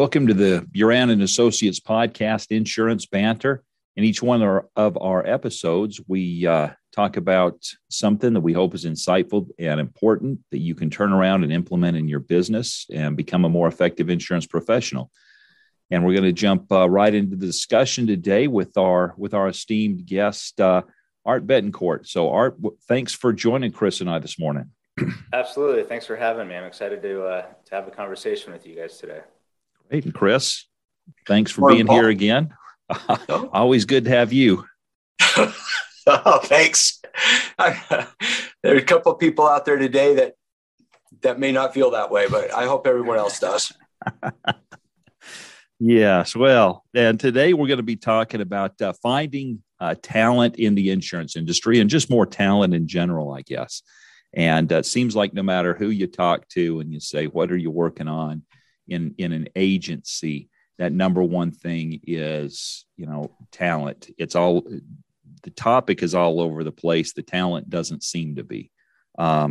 Welcome to the Buran and Associates podcast, Insurance Banter. In each one of our episodes, we talk about something that we hope is insightful and important that you can turn around and implement in your business and become a more effective insurance professional. And we're going to jump right into the discussion today with our esteemed guest, Art Bettencourt. So, Art, thanks for joining Chris and I this morning. Absolutely. Thanks for having me. I'm excited to have a conversation with you guys today. Great. And Chris, thanks for being here again. Always good to have you. Thanks. There are a couple of people out there today that may not feel that way, but I hope everyone else does. Yes. Well, and today we're going to be talking about finding talent in the insurance industry and just more talent in general, I guess. And it seems like no matter who you talk to and you say, what are you working on in an agency, that number one thing is, talent. The topic is all over the place. The talent doesn't seem to be.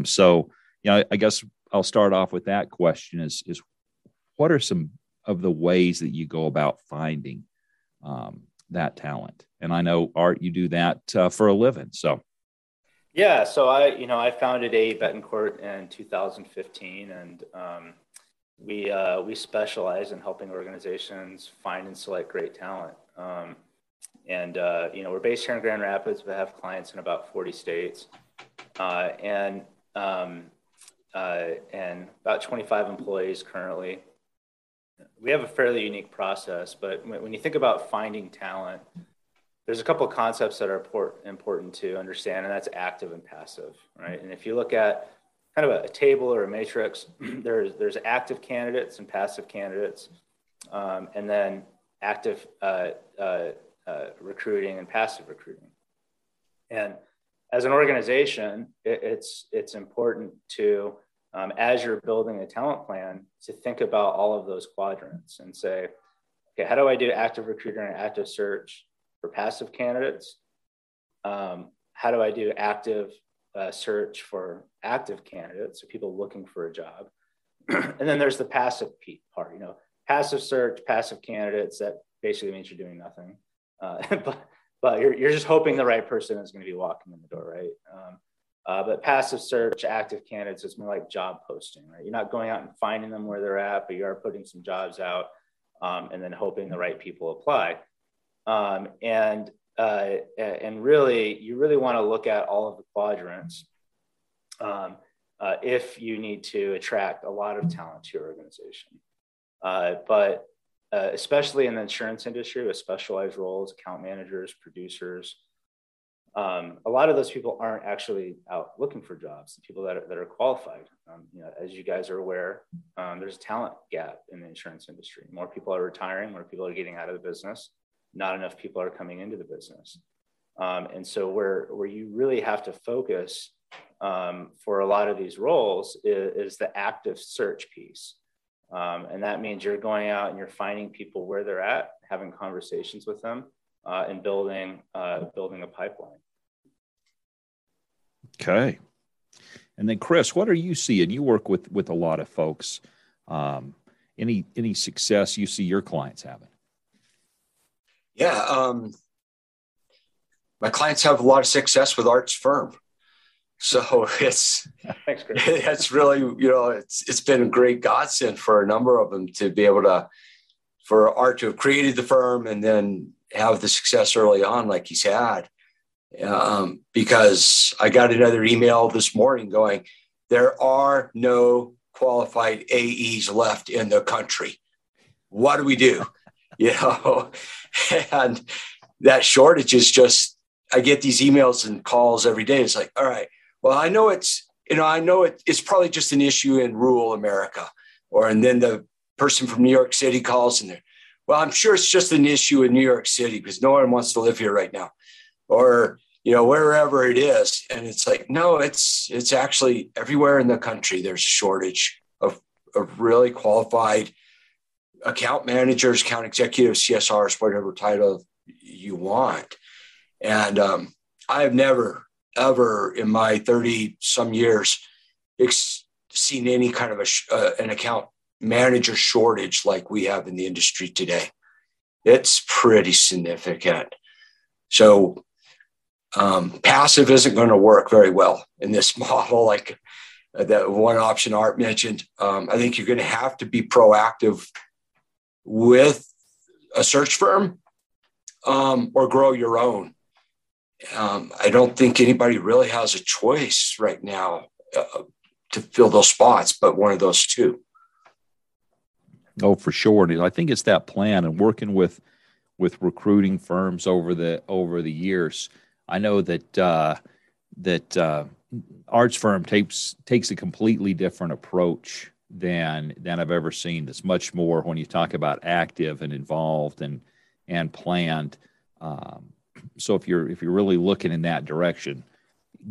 So, I guess I'll start off with that question is what are some of the ways that you go about finding that talent? And I know, Art, you do that for a living. So. Yeah. So I founded A Bettencourt in 2015, and we specialize in helping organizations find and select great talent. We're based here in Grand Rapids, but have clients in about 40 states, and about 25 employees currently. We have a fairly unique process, but when you think about finding talent, there's a couple of concepts that are important to understand, and that's active and passive, right? And if you look at kind of a table or a matrix, there's active candidates and passive candidates, and then active recruiting and passive recruiting. And as an organization, it's important to, as you're building a talent plan, to think about all of those quadrants and say, okay, how do I do active recruiter and active search for passive candidates? How do I do active search for active candidates, so people looking for a job? And then there's the passive part, passive search, passive candidates. That basically means you're doing nothing. But you're just hoping the right person is going to be walking in the door, right? But passive search, active candidates is more like job posting, right? You're not going out and finding them where they're at, but you are putting some jobs out and then hoping the right people apply. And really, you really want to look at all of the quadrants if you need to attract a lot of talent to your organization. But especially in the insurance industry with specialized roles, account managers, producers, a lot of those people aren't actually out looking for jobs. The people that are qualified, as you guys are aware, there's a talent gap in the insurance industry. More people are retiring, more people are getting out of the business. Not enough people are coming into the business. And so where you really have to focus for a lot of these roles is the active search piece. And that means you're going out and you're finding people where they're at, having conversations with them, and building a pipeline. Okay. And then Chris, what are you seeing? You work with a lot of folks. Any success you see your clients having? Yeah, my clients have a lot of success with Art's firm, so it's really it's been a great godsend for a number of them to be able for Art to have created the firm and then have the success early on like he's had. Because I got another email this morning going, there are no qualified AEs left in the country. What do we do? And that shortage is just, I get these emails and calls every day. It's like, all right, well, I know it's probably just an issue in rural America, and then the person from New York City calls in there. Well, I'm sure it's just an issue in New York City because no one wants to live here right now, or, wherever it is. And it's like, no, it's actually everywhere in the country. There's a shortage of really qualified account managers, account executives, CSRs, whatever title you want. And I have never, ever in my 30 some years seen any kind of an account manager shortage like we have in the industry today. It's pretty significant. So passive isn't going to work very well in this model. Like that one option Art mentioned, I think you're going to have to be proactive with a search firm or grow your own. I don't think anybody really has a choice right now to fill those spots, but one of those two. Oh, for sure. And I think it's that plan and working with recruiting firms over the years. I know that that Art's firm takes a completely different approach than I've ever seen. That's much more when you talk about active and involved and planned. So if you're really looking in that direction,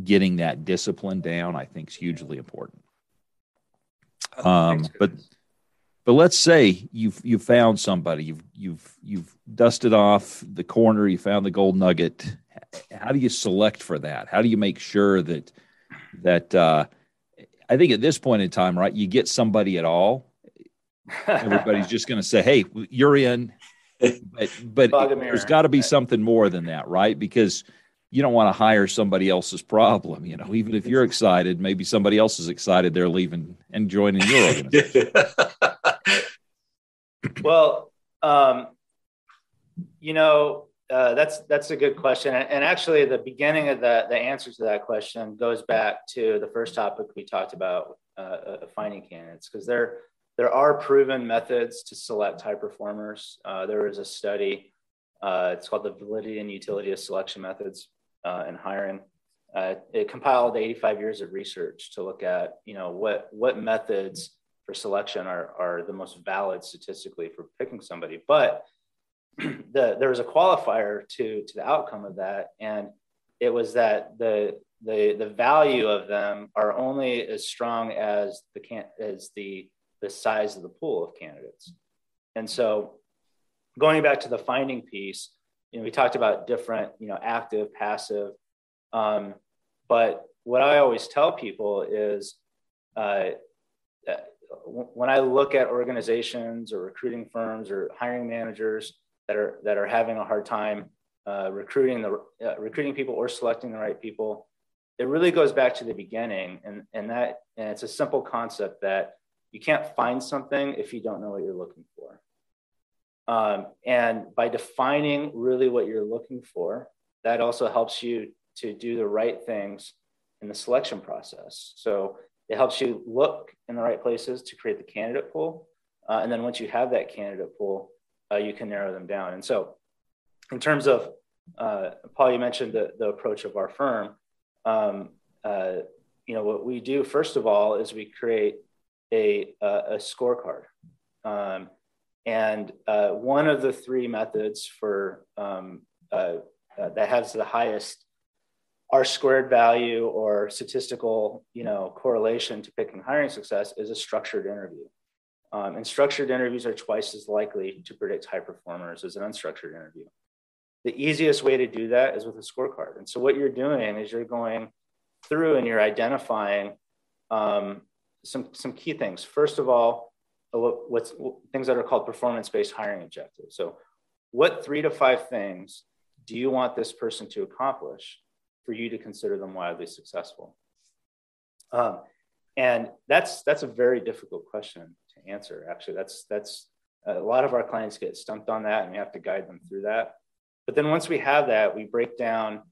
getting that discipline down, I think, is hugely important. But let's say you've found somebody, you've dusted off the corner, you found the gold nugget. How do you select for that? How do you make sure that I think at this point in time, right, you get somebody at all, everybody's just going to say, hey, you're in, but there's got to be something more than that, right? Because you don't want to hire somebody else's problem. You know, even if you're excited, maybe somebody else is excited they're leaving and joining your organization. Well, that's a good question. And actually, the beginning of the answer to that question goes back to the first topic we talked about, finding candidates, because there are proven methods to select high performers. There was a study, it's called the Validity and Utility of Selection Methods in Hiring. It compiled 85 years of research to look at, what methods for selection are the most valid statistically for picking somebody. But there was a qualifier to the outcome of that. And it was that the value of them are only as strong as the size of the pool of candidates. And so going back to the finding piece, we talked about different, active, passive. But what I always tell people is, when I look at organizations or recruiting firms or hiring managers that are having a hard time recruiting people or selecting the right people, it really goes back to the beginning, and it's a simple concept that you can't find something if you don't know what you're looking for. And by defining really what you're looking for, that also helps you to do the right things in the selection process. So it helps you look in the right places to create the candidate pool. And then once you have that candidate pool, you can narrow them down. And so in terms of, Paul, you mentioned the approach of our firm. What we do, first of all, is we create a scorecard. One of the three methods for that has the highest R squared value or statistical, correlation to picking hiring success is a structured interview. And structured interviews are twice as likely to predict high performers as an unstructured interview. The easiest way to do that is with a scorecard. And so what you're doing is you're going through and you're identifying some key things. First of all, things that are called performance-based hiring objectives. So what 3 to 5 things do you want this person to accomplish for you to consider them wildly successful? And that's a very difficult question to answer. Actually, that's a lot of our clients get stumped on that, and we have to guide them through that. But then once we have that, we break down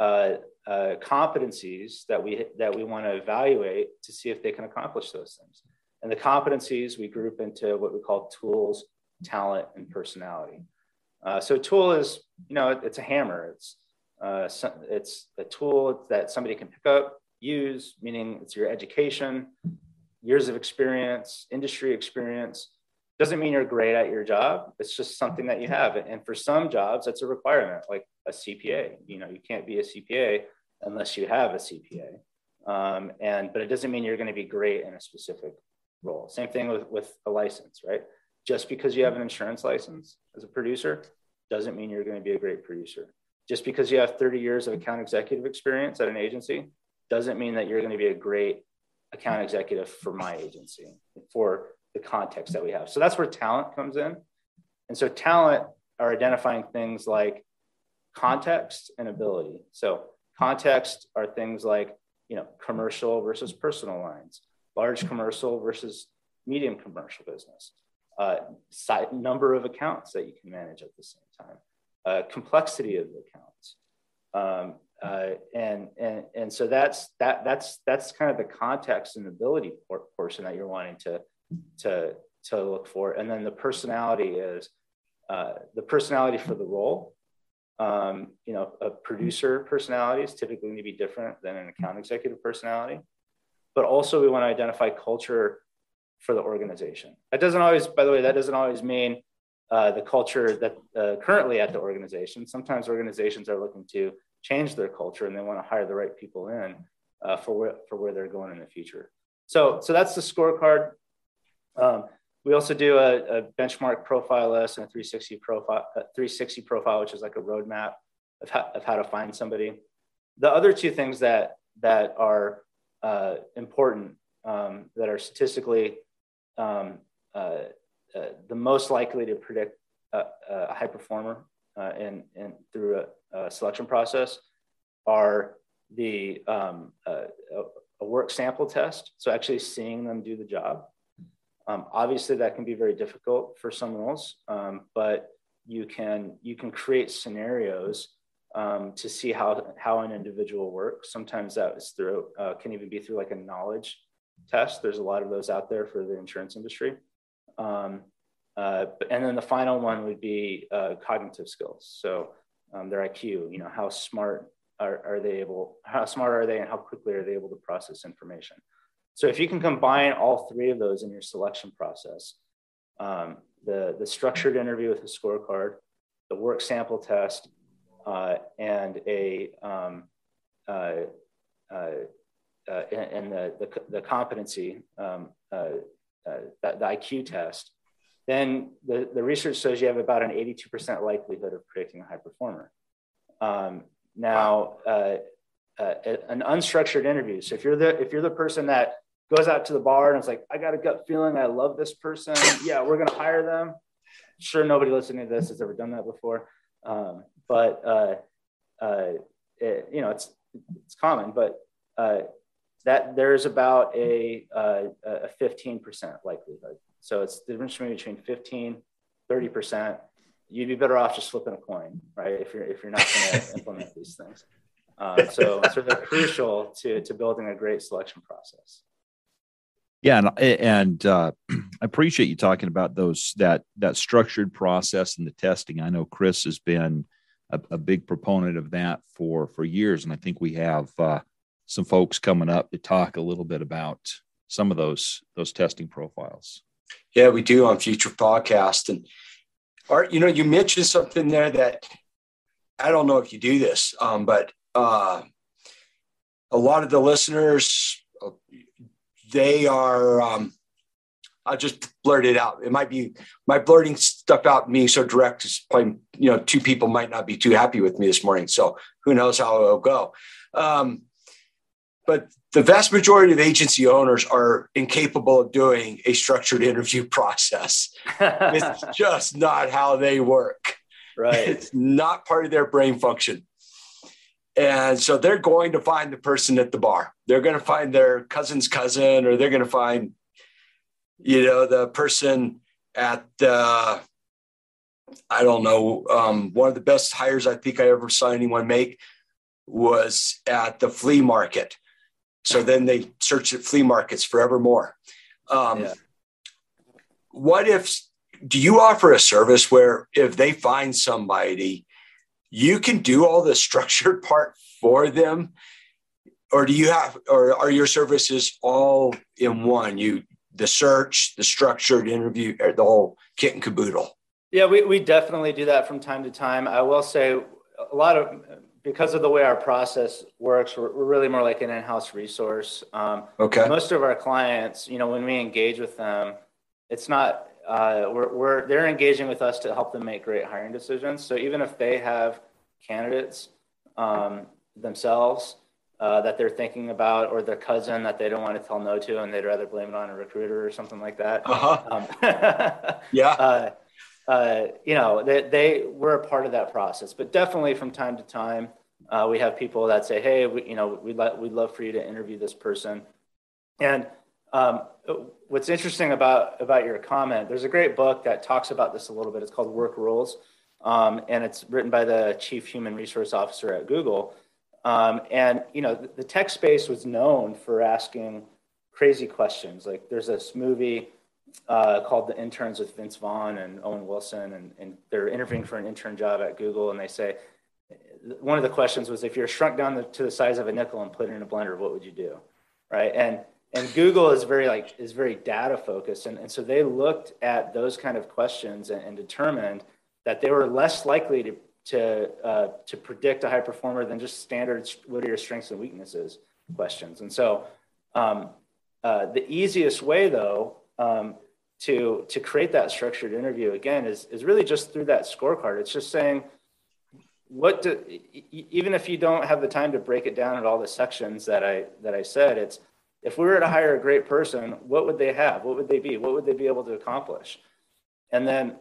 competencies that we want to evaluate to see if they can accomplish those things. And the competencies we group into what we call tools, talent, and personality. So tool is, it's a hammer. It's a tool that somebody can pick up, use, meaning it's your education, years of experience, industry experience. Doesn't mean you're great at your job. It's just something that you have. And for some jobs, that's a requirement, like a CPA. You can't be a CPA unless you have a CPA. But it doesn't mean you're going to be great in a specific role. Same thing with a license, right? Just because you have an insurance license as a producer doesn't mean you're going to be a great producer. Just because you have 30 years of account executive experience at an agency doesn't mean that you're going to be a great account executive for my agency, for the context that we have. So that's where talent comes in. And so talent are identifying things like context and ability. So context are things like, you know, commercial versus personal lines, large commercial versus medium commercial business, number of accounts that you can manage at the same time, complexity of the accounts. And so that's kind of the context and ability portion that you're wanting to look for. And then the personality is the personality for the role. You know, a producer personality is typically going to be different than an account executive personality, but also we want to identify culture for the organization. That doesn't always, by the way, that doesn't always mean the culture that currently at the organization. Sometimes organizations are looking to change their culture and they want to hire the right people in for where they're going in the future. So that's the scorecard. We also do a benchmark profile list and a 360 profile, which is like a roadmap of how to find somebody. The other two things that are important, that are statistically the most likely to predict a high performer and through a selection process, are the a work sample test. So actually seeing them do the job. Obviously, that can be very difficult for some roles, but you can create scenarios to see how an individual works. Sometimes that is through can even be through like a knowledge test. There's a lot of those out there for the insurance industry. And then the final one would be cognitive skills. So their IQ. You know, how smart are they able? How smart are they, and how quickly are they able to process information? So if you can combine all three of those in your selection process, the structured interview with a scorecard, the work sample test, and the competency, the IQ test, then the research says you have about an 82% likelihood of predicting a high performer. An unstructured interview. So if you're the person that goes out to the bar and it's like, I got a gut feeling, I love this person, yeah, we're gonna hire them. Sure, nobody listening to this has ever done that before, but you know, it's common. But that there's about a 15% likelihood. So it's the difference between 15-30%. You'd be better off just flipping a coin, right? If you're not gonna implement these things. So they're crucial to building a great selection process. Yeah, and I appreciate you talking about those that structured process and the testing. I know Chris has been a big proponent of that for years, and I think we have some folks coming up to talk a little bit about some of those testing profiles. Yeah, we do on future podcasts. And Art, you know, you mentioned something there that I don't know if you do this, but a lot of the listeners, they are, I just blurted out. It might be my blurting stuff out being so direct is probably, you know, two people might not be too happy with me this morning. So who knows how it'll go. But the vast majority of agency owners are incapable of doing a structured interview process. It's just not how they work. Right. It's not part of their brain function. And so they're going to find the person at the bar. They're going to find their cousin's cousin, or they're going to find, you know, the person at the, I don't know, one of the best hires I think I ever saw anyone make was at the flea market. So then they search at flea markets forevermore. Yeah. Do you offer a service where if they find somebody, you can do all the structured part for them, or are your services all in one? The search, the structured interview, or the whole kit and caboodle? Yeah, we definitely do that from time to time. I will say because of the way our process works, we're really more like an in-house resource. Okay. Most of our clients, you know, when we engage with them, it's not, they're engaging with us to help them make great hiring decisions. So even if they have candidates themselves, that they're thinking about, or their cousin that they don't want to tell no to, and they'd rather blame it on a recruiter or something like that. You know, they were a part of that process, but definitely from time to time, we have people that say, hey, we'd love for you to interview this person. And what's interesting about your comment, there's a great book that talks about this a little bit. It's called Work Rules. And it's written by the chief human resource officer at Google. And, you know, the tech space was known for asking crazy questions. Like, there's this movie called The Interns with Vince Vaughn and Owen Wilson, and they're interviewing for an intern job at Google. And they say, one of the questions was, if you're shrunk down to the size of a nickel and put it in a blender, what would you do? Right. And Google is very data focused. And so they looked at those kind of questions and determined that they were less likely to predict a high performer than just standard what are your strengths and weaknesses questions. And so the easiest way, though, to create that structured interview, again, is really just through that scorecard. It's just saying, even if you don't have the time to break it down at all the sections that I said, it's, if we were to hire a great person, what would they have? What would they be? What would they be able to accomplish? And then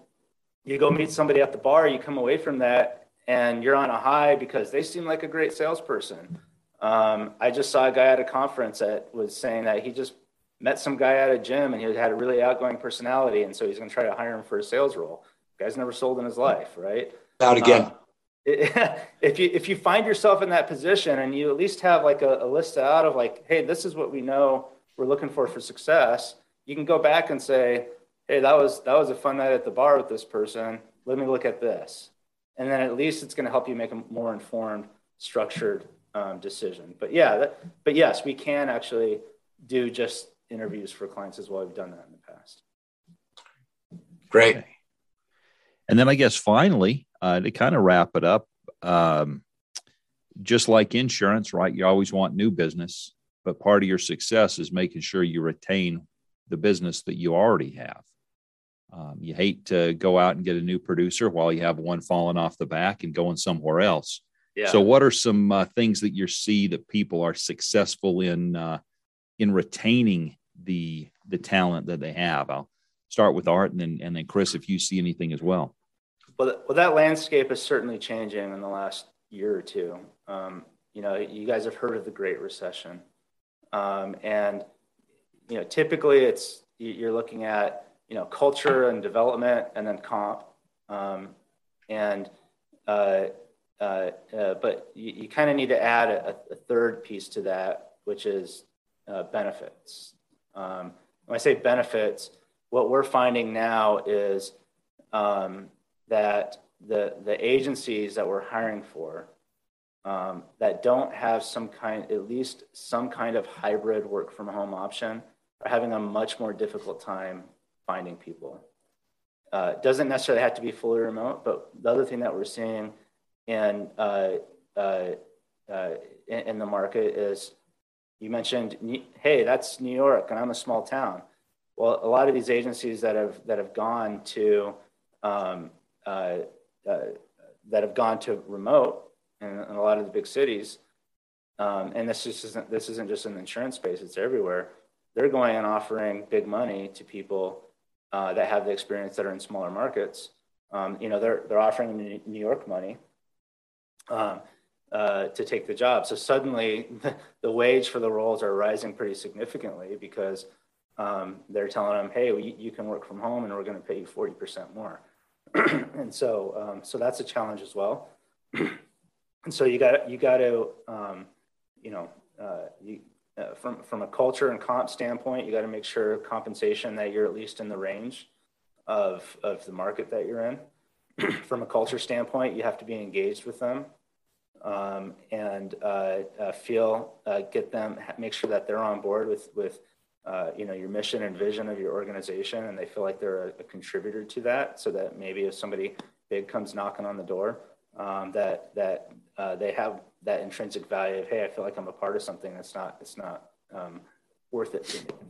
you go meet somebody at the bar, you come away from that, and you're on a high because they seem like a great salesperson. I just saw a guy at a conference that was saying that he just met some guy at a gym and he had a really outgoing personality, and so he's going to try to hire him for a sales role. The guy's never sold in his life, right? Out again. If you find yourself in that position and you at least have like a list out of like, hey, this is what we know we're looking for success, you can go back and say, hey, that was a fun night at the bar with this person. Let me look at this. And then at least it's going to help you make a more informed, structured decision. But yes, we can actually do just interviews for clients as well. We've done that in the past. Great. Okay. And then I guess finally, to kind of wrap it up, just like insurance, right? You always want new business, but part of your success is making sure you retain the business that you already have. You hate to go out and get a new producer while you have one falling off the back and going somewhere else. Yeah. So what are some things that you see that people are successful in retaining the talent that they have? I'll start with Art and then Chris, if you see anything as well. Well, that landscape is certainly changing in the last year or two. You know, you guys have heard of the Great Recession. And, you know, typically it's, you're looking at, you know, culture and development and then comp. But you kind of need to add a third piece to that, which is benefits. When I say benefits, what we're finding now is that the agencies that we're hiring for that don't have at least some kind of hybrid work from home option are having a much more difficult time finding people. It doesn't necessarily have to be fully remote, but the other thing that we're seeing in the market is, you mentioned, hey, that's New York and I'm a small town. Well, a lot of these agencies that have gone to remote in a lot of the big cities, and this isn't just in the insurance space; it's everywhere. They're going and offering big money to people that have the experience that are in smaller markets. You know, they're offering them New York money to take the job. So suddenly, the wage for the roles are rising pretty significantly because they're telling them, "Hey, you can work from home, and we're going to pay you 40% more." And so, so that's a challenge as well. And so you got to, from a culture and comp standpoint, you got to make sure compensation that you're at least in the range of the market that you're in. From a culture standpoint, you have to be engaged with them, make sure that they're on board with your mission and vision of your organization, and they feel like they're a contributor to that, so that maybe if somebody big comes knocking on the door, that they have that intrinsic value of, hey, I feel like I'm a part of something that's not worth it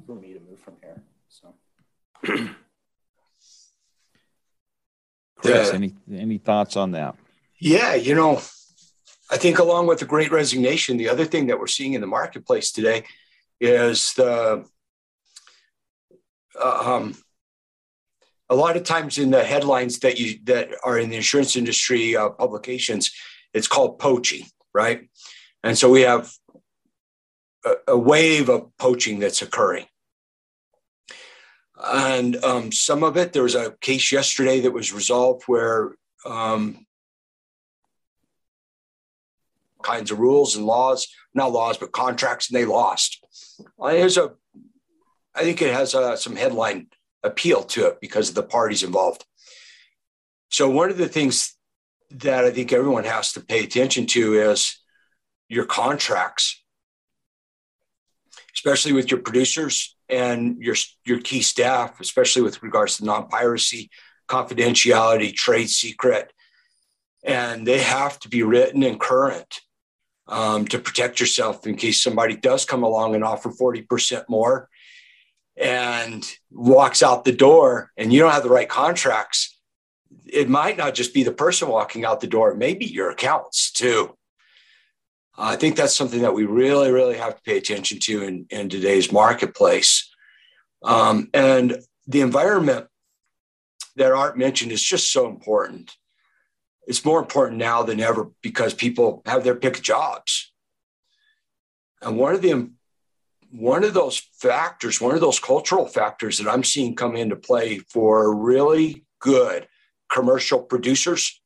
for me to move from here. So, Chris, any thoughts on that? Yeah, you know, I think along with the Great Resignation, the other thing that we're seeing in the marketplace today is a lot of times in the headlines that are in the insurance industry publications, it's called poaching, right? And so we have a wave of poaching that's occurring. And some of it, there was a case yesterday that was resolved where kinds of rules and laws, not laws, but contracts, and they lost. I think it has some headline appeal to it because of the parties involved. So one of the things that I think everyone has to pay attention to is your contracts, especially with your producers and your key staff, especially with regards to non-piracy, confidentiality, trade secret. And they have to be written and current to protect yourself in case somebody does come along and offer 40% more and walks out the door and you don't have the right contracts. It might not just be the person walking out the door, maybe your accounts too. I think that's something that we really, really have to pay attention to in today's marketplace. And the environment that Art mentioned is just so important. It's more important now than ever because people have their pick of jobs. And one of those cultural factors that I'm seeing come into play for really good commercial producers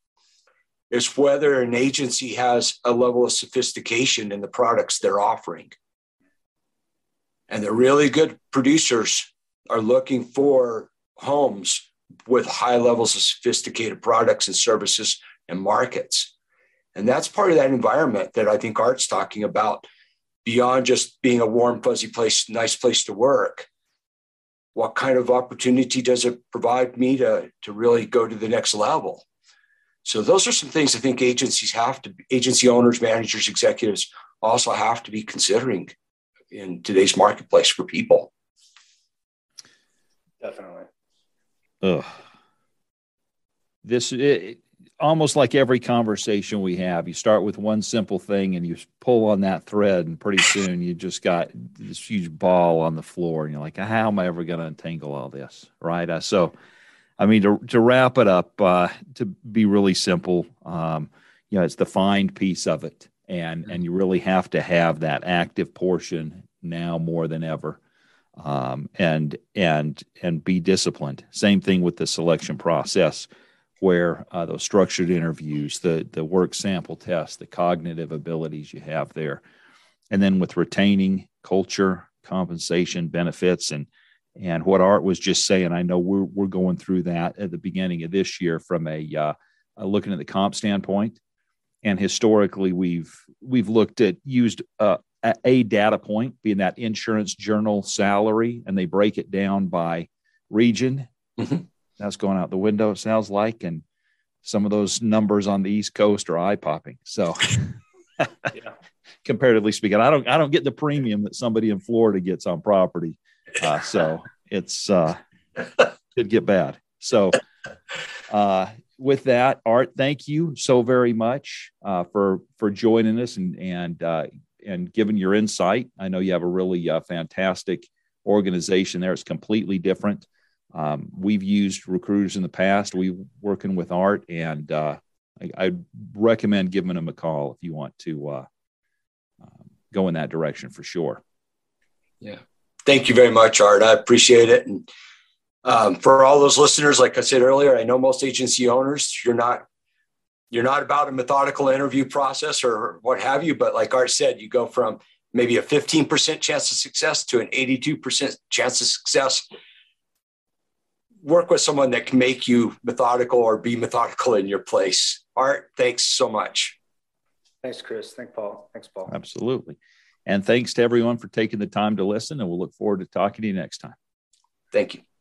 is whether an agency has a level of sophistication in the products they're offering. And the really good producers are looking for homes with high levels of sophisticated products and services and markets. And that's part of that environment that I think Art's talking about, beyond just being a warm, fuzzy place, nice place to work. What kind of opportunity does it provide me to really go to the next level? So those are some things I think agency owners, managers, executives also have to be considering in today's marketplace for people. Definitely. Ugh. Almost like every conversation we have, you start with one simple thing and you pull on that thread, and pretty soon you just got this huge ball on the floor and you're like, how am I ever going to untangle all this? Right. So, I mean, to wrap it up, to be really simple, it's the find piece of it. And you really have to have that active portion now more than ever. And be disciplined. Same thing with the selection process, where those structured interviews, the work sample test, the cognitive abilities you have there. And then with retaining culture, compensation, benefits, and what Art was just saying, I know we're going through that at the beginning of this year from a looking at the comp standpoint. And historically, we've looked at used a data point being that Insurance Journal salary, and they break it down by region. Mm-hmm. That's going out the window, it sounds like. And some of those numbers on the East Coast are eye-popping. So yeah. Comparatively speaking, I don't get the premium that somebody in Florida gets on property. So it's could get bad. So with that, Art, thank you so very much for joining us and giving your insight. I know you have a really fantastic organization there. It's completely different. We've used recruiters in the past. We're working with Art, and I'd recommend giving them a call if you want to go in that direction for sure. Yeah. Thank you very much, Art. I appreciate it. And for all those listeners, like I said earlier, I know most agency owners, you're not about a methodical interview process or what have you, but like Art said, you go from maybe a 15% chance of success to an 82% chance of success. Work with someone that can make you methodical or be methodical in your place. Art, thanks so much. Thanks, Chris. Thanks, Paul. Absolutely. And thanks to everyone for taking the time to listen, and we'll look forward to talking to you next time. Thank you.